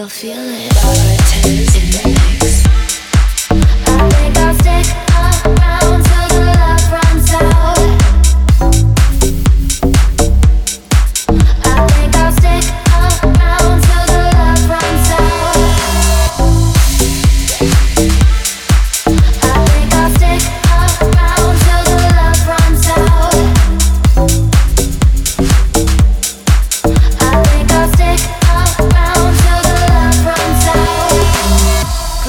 You'll feel it. Barthez in the mix. I think I'll stick around till the love runs out. I think I'll stick around till the love runs out. I think I'll stick around till the love runs out. I think I'll stick around till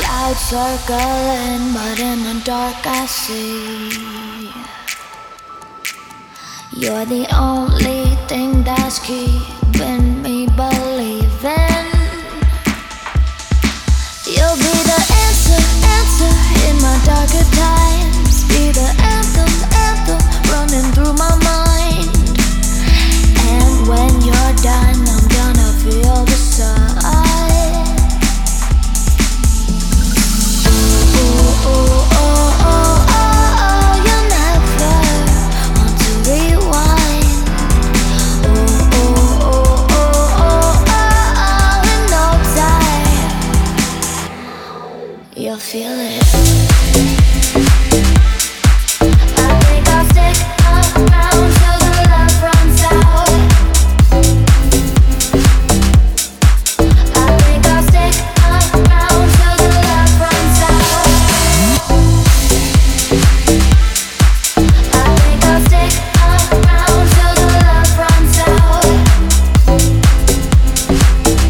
clouds circling, but in the dark I see you're the only thing that's keeping me believing. You'll be the answer in my darker times. Be the anthem running through my mind. And when you're done, I'm gonna feel the sun. You'll feel it. I think I'll stick around till the love runs out. I think I'll stick around till the love runs out. I think I'll stick around till the love runs out. I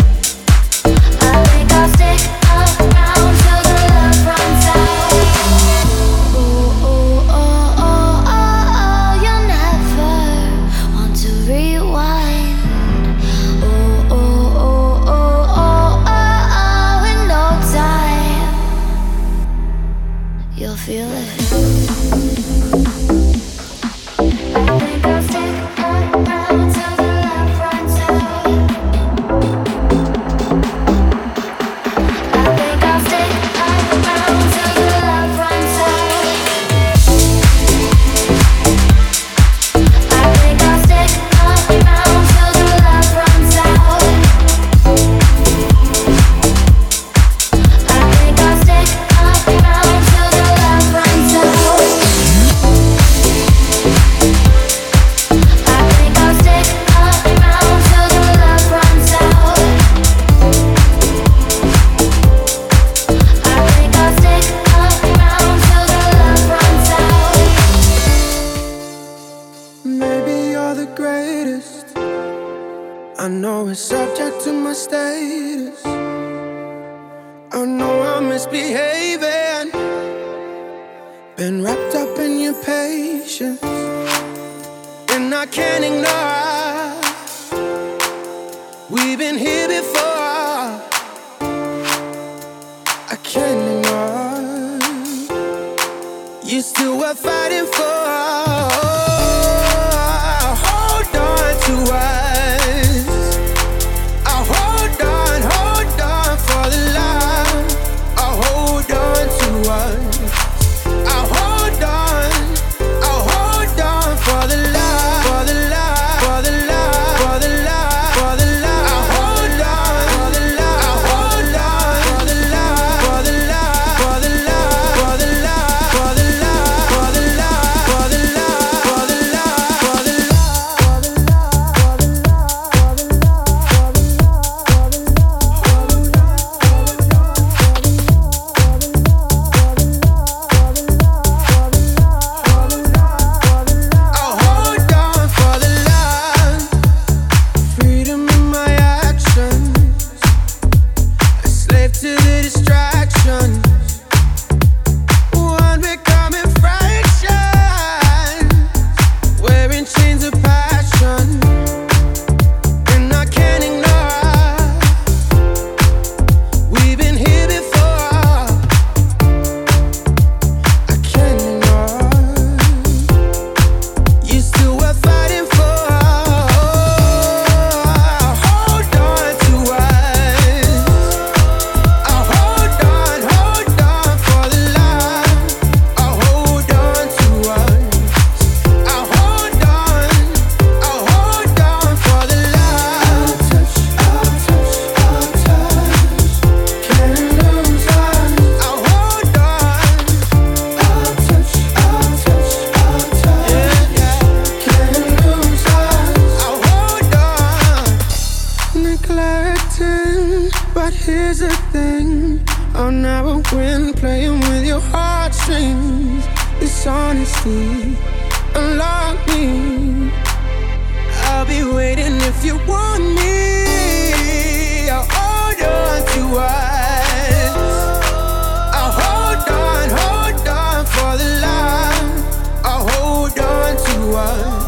think I'll stick around till the love runs out. Ooh, ooh, oh, oh, oh, oh, you'll never want to rewind. Ooh, ooh, oh, oh, oh, oh, oh, in no time, you'll feel it. I know it's subject to my status. I know I'm misbehaving. Been wrapped up in your patience, and I can't ignore. We've been here before. I can't ignore. You still were fighting for. is a thing. I'll never win playing with your heartstrings. Dishonesty, unlock me. I'll be waiting if you want me. I'll hold on to us. I'll hold on for the love. I'll hold on to us.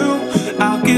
Like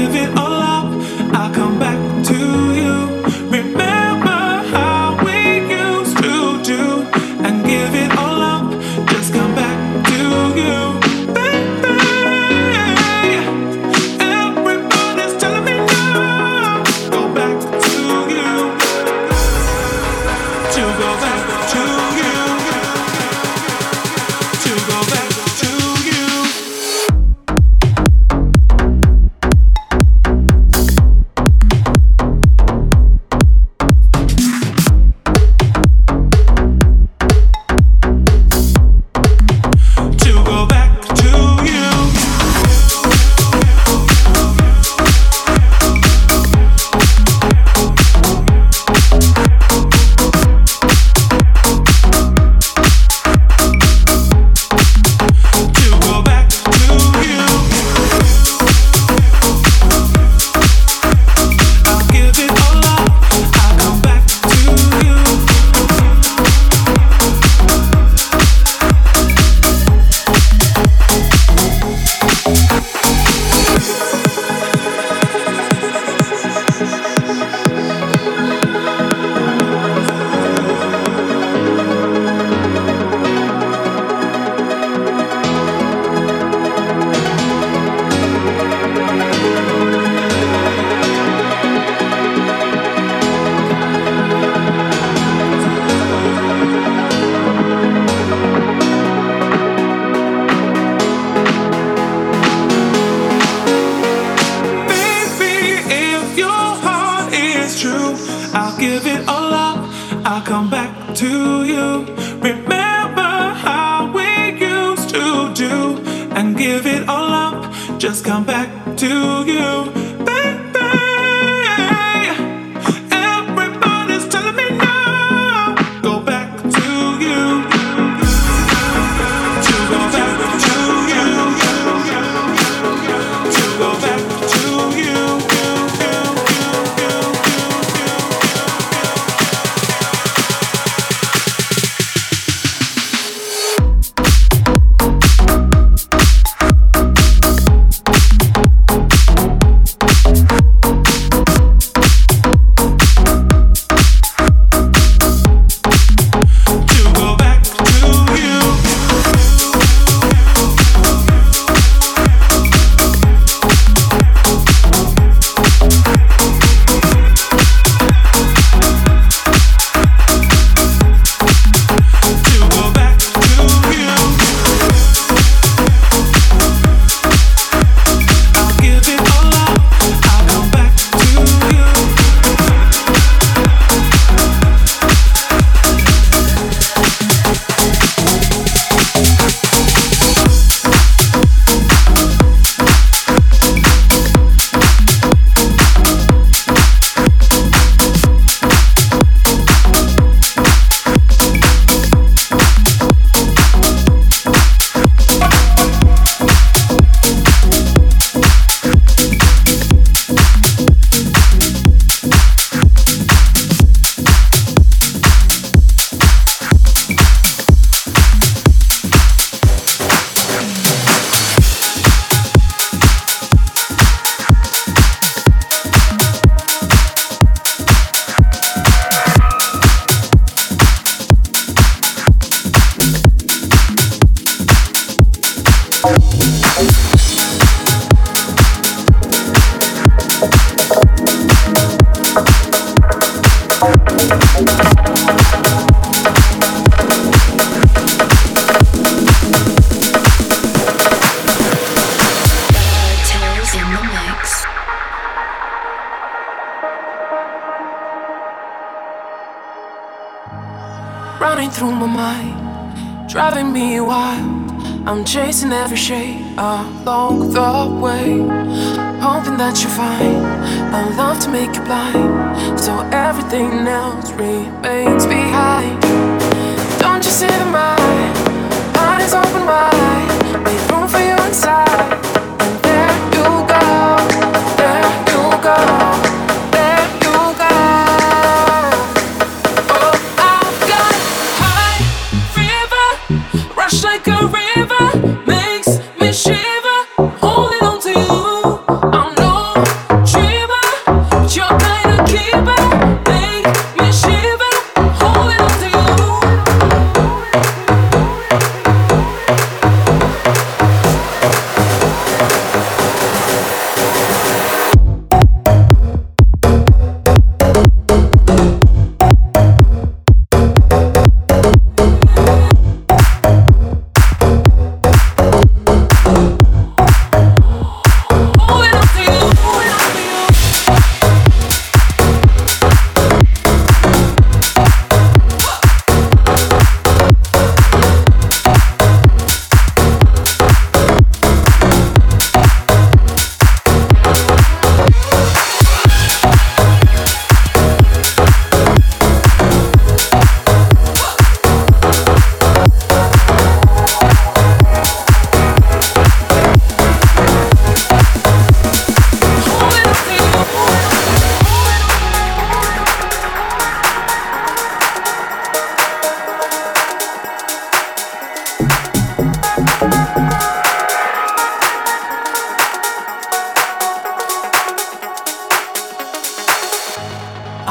a river makes me shiver, holding on to you.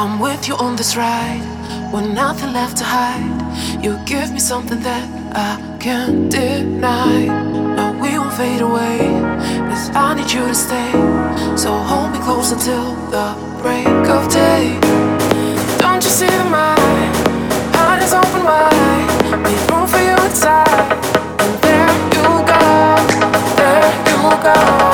I'm with you on this ride, with nothing left to hide. You give me something that I can't deny. No, we won't fade away, 'cause I need you to stay. So hold me close until the break of day. Don't you see that my heart is open wide? Made room for you inside. And there you go, there you go.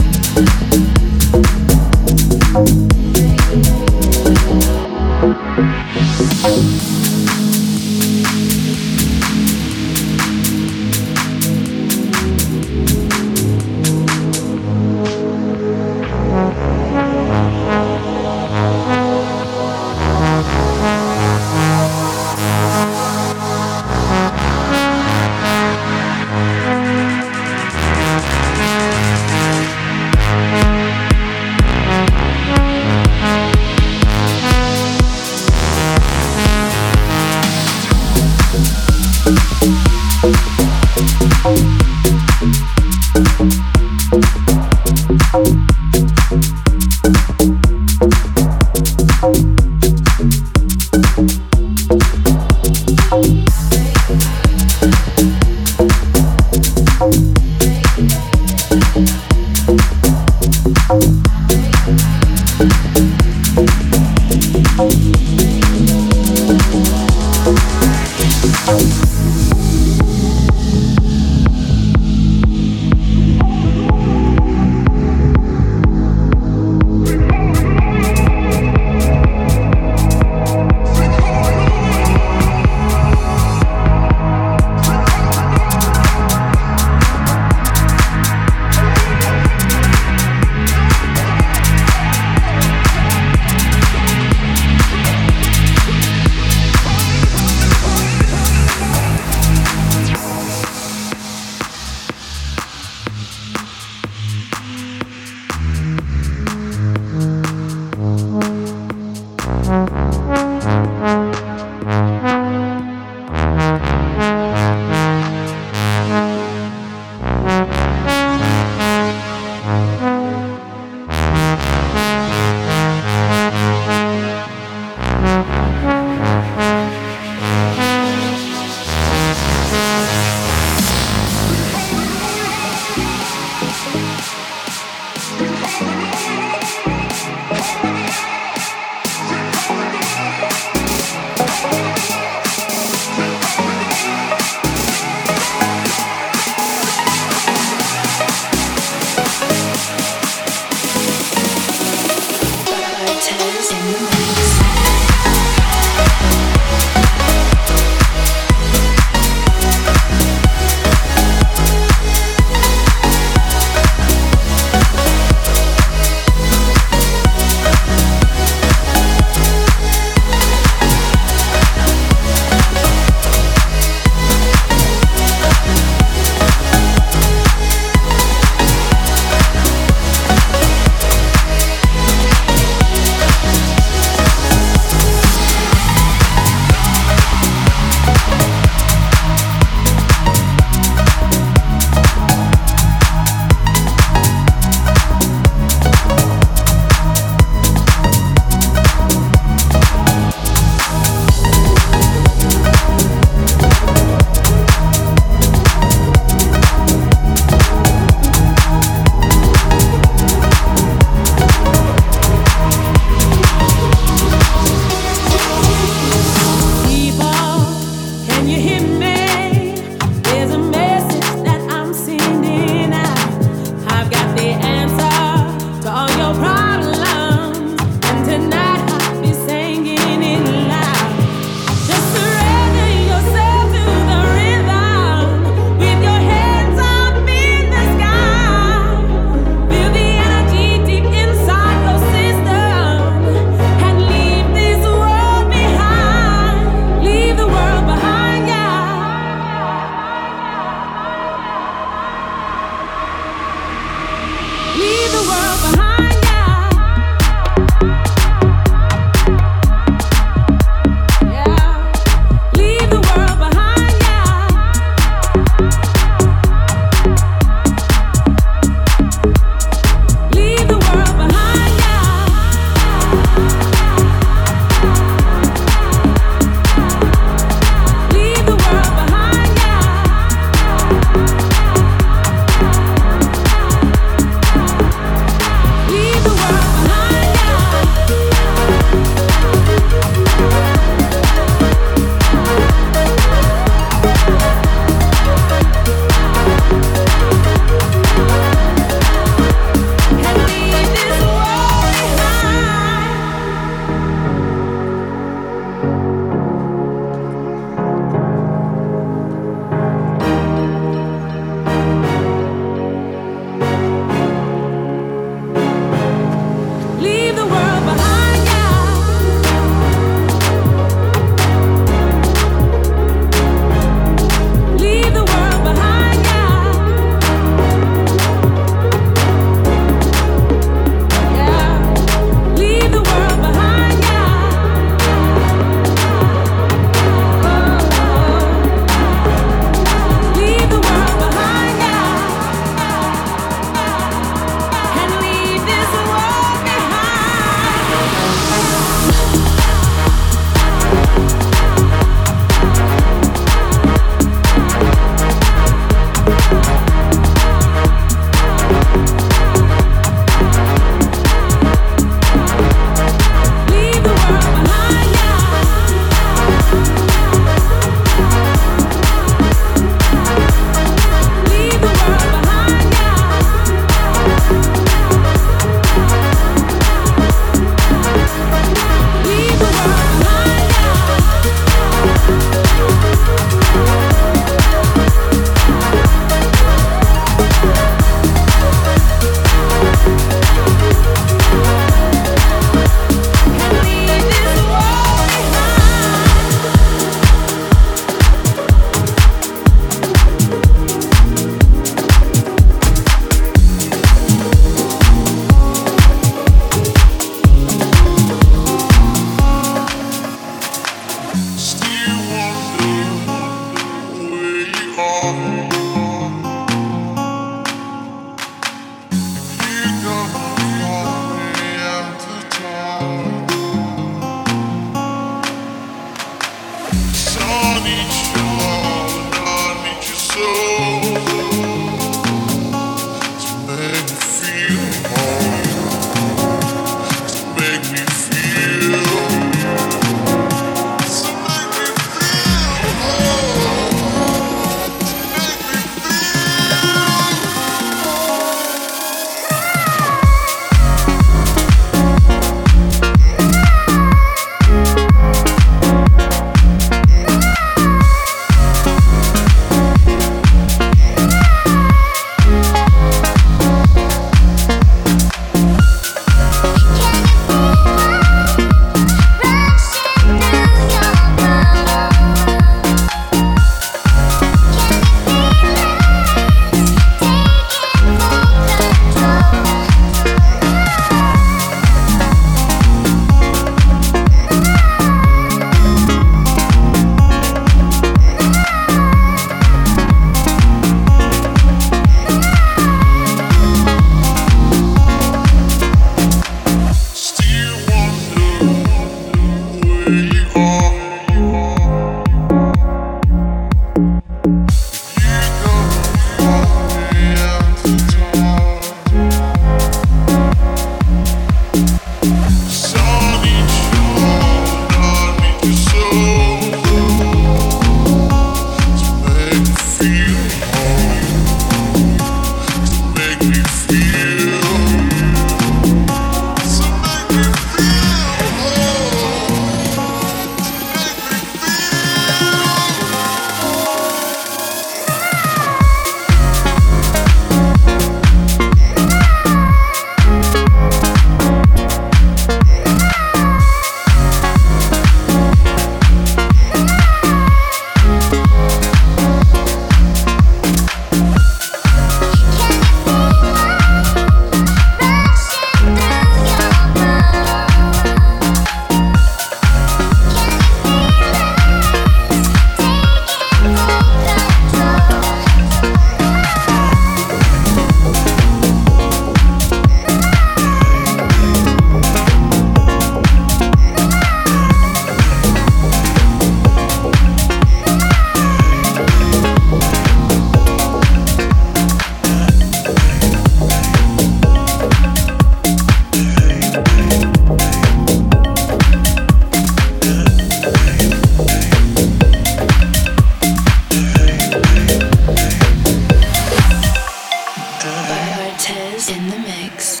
in the mix.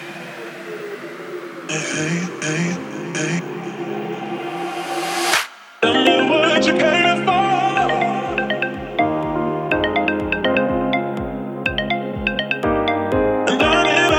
Hey. Tell me what you came for. And I need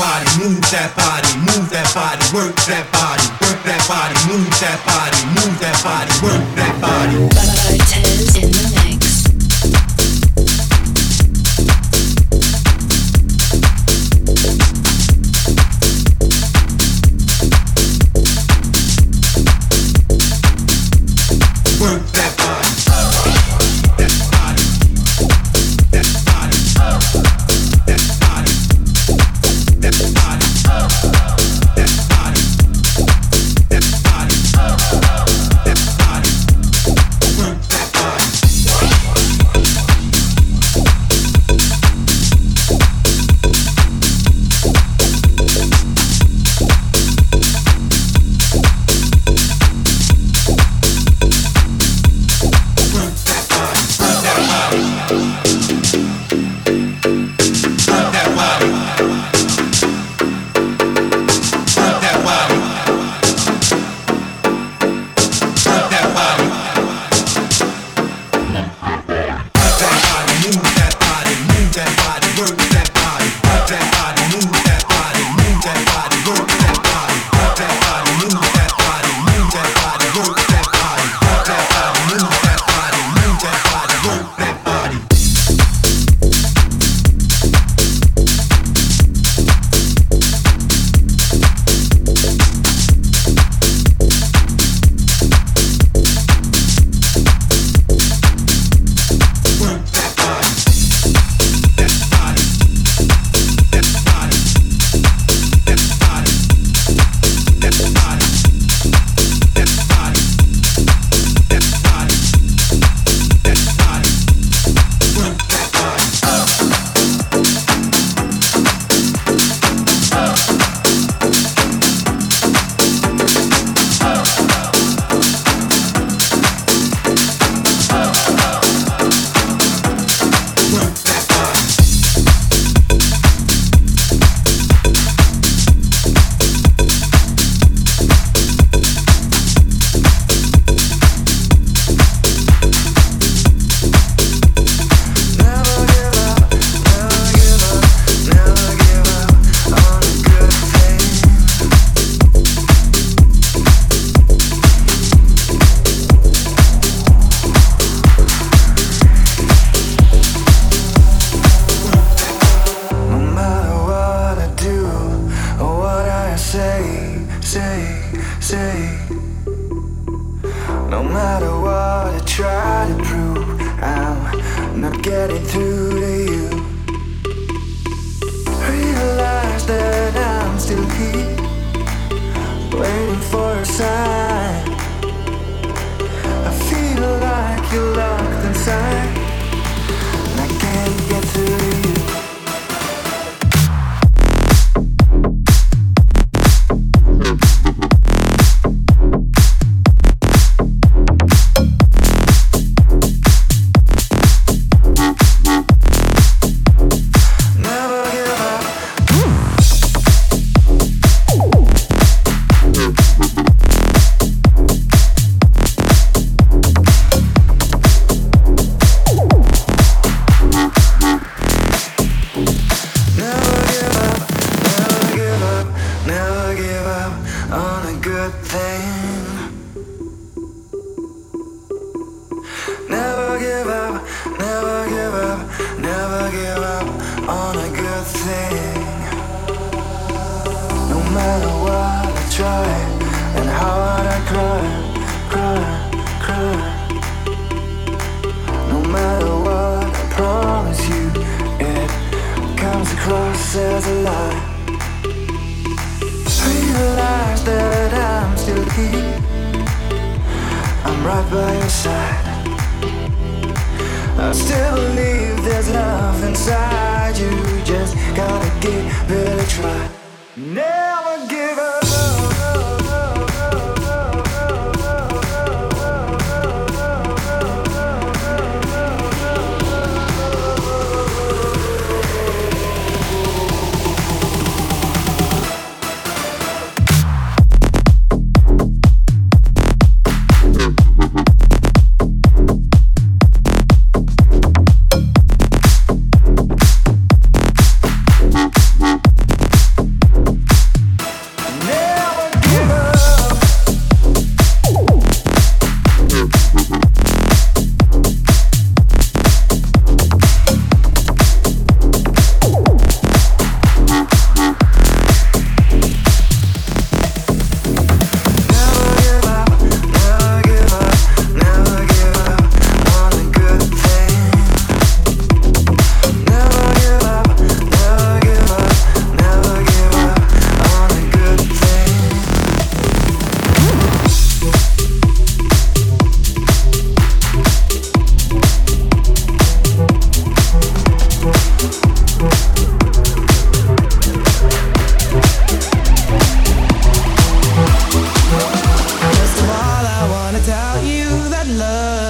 body, move that body, move that body, work that body, work that body, move that body, move that body, work that body. Barthez in the mix.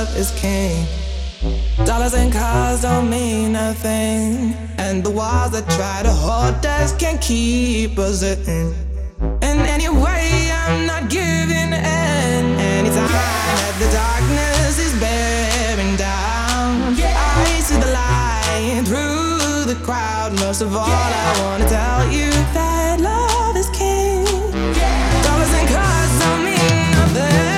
love is king. Dollars and cars don't mean a thing, and the walls that try to hold us can't keep us in. And anyway, I'm not giving in. Anytime that the darkness is bearing down, I see the light through the crowd. Most of all, I wanna tell you that love is king. Dollars and cars don't mean nothing.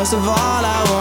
Most of all, I want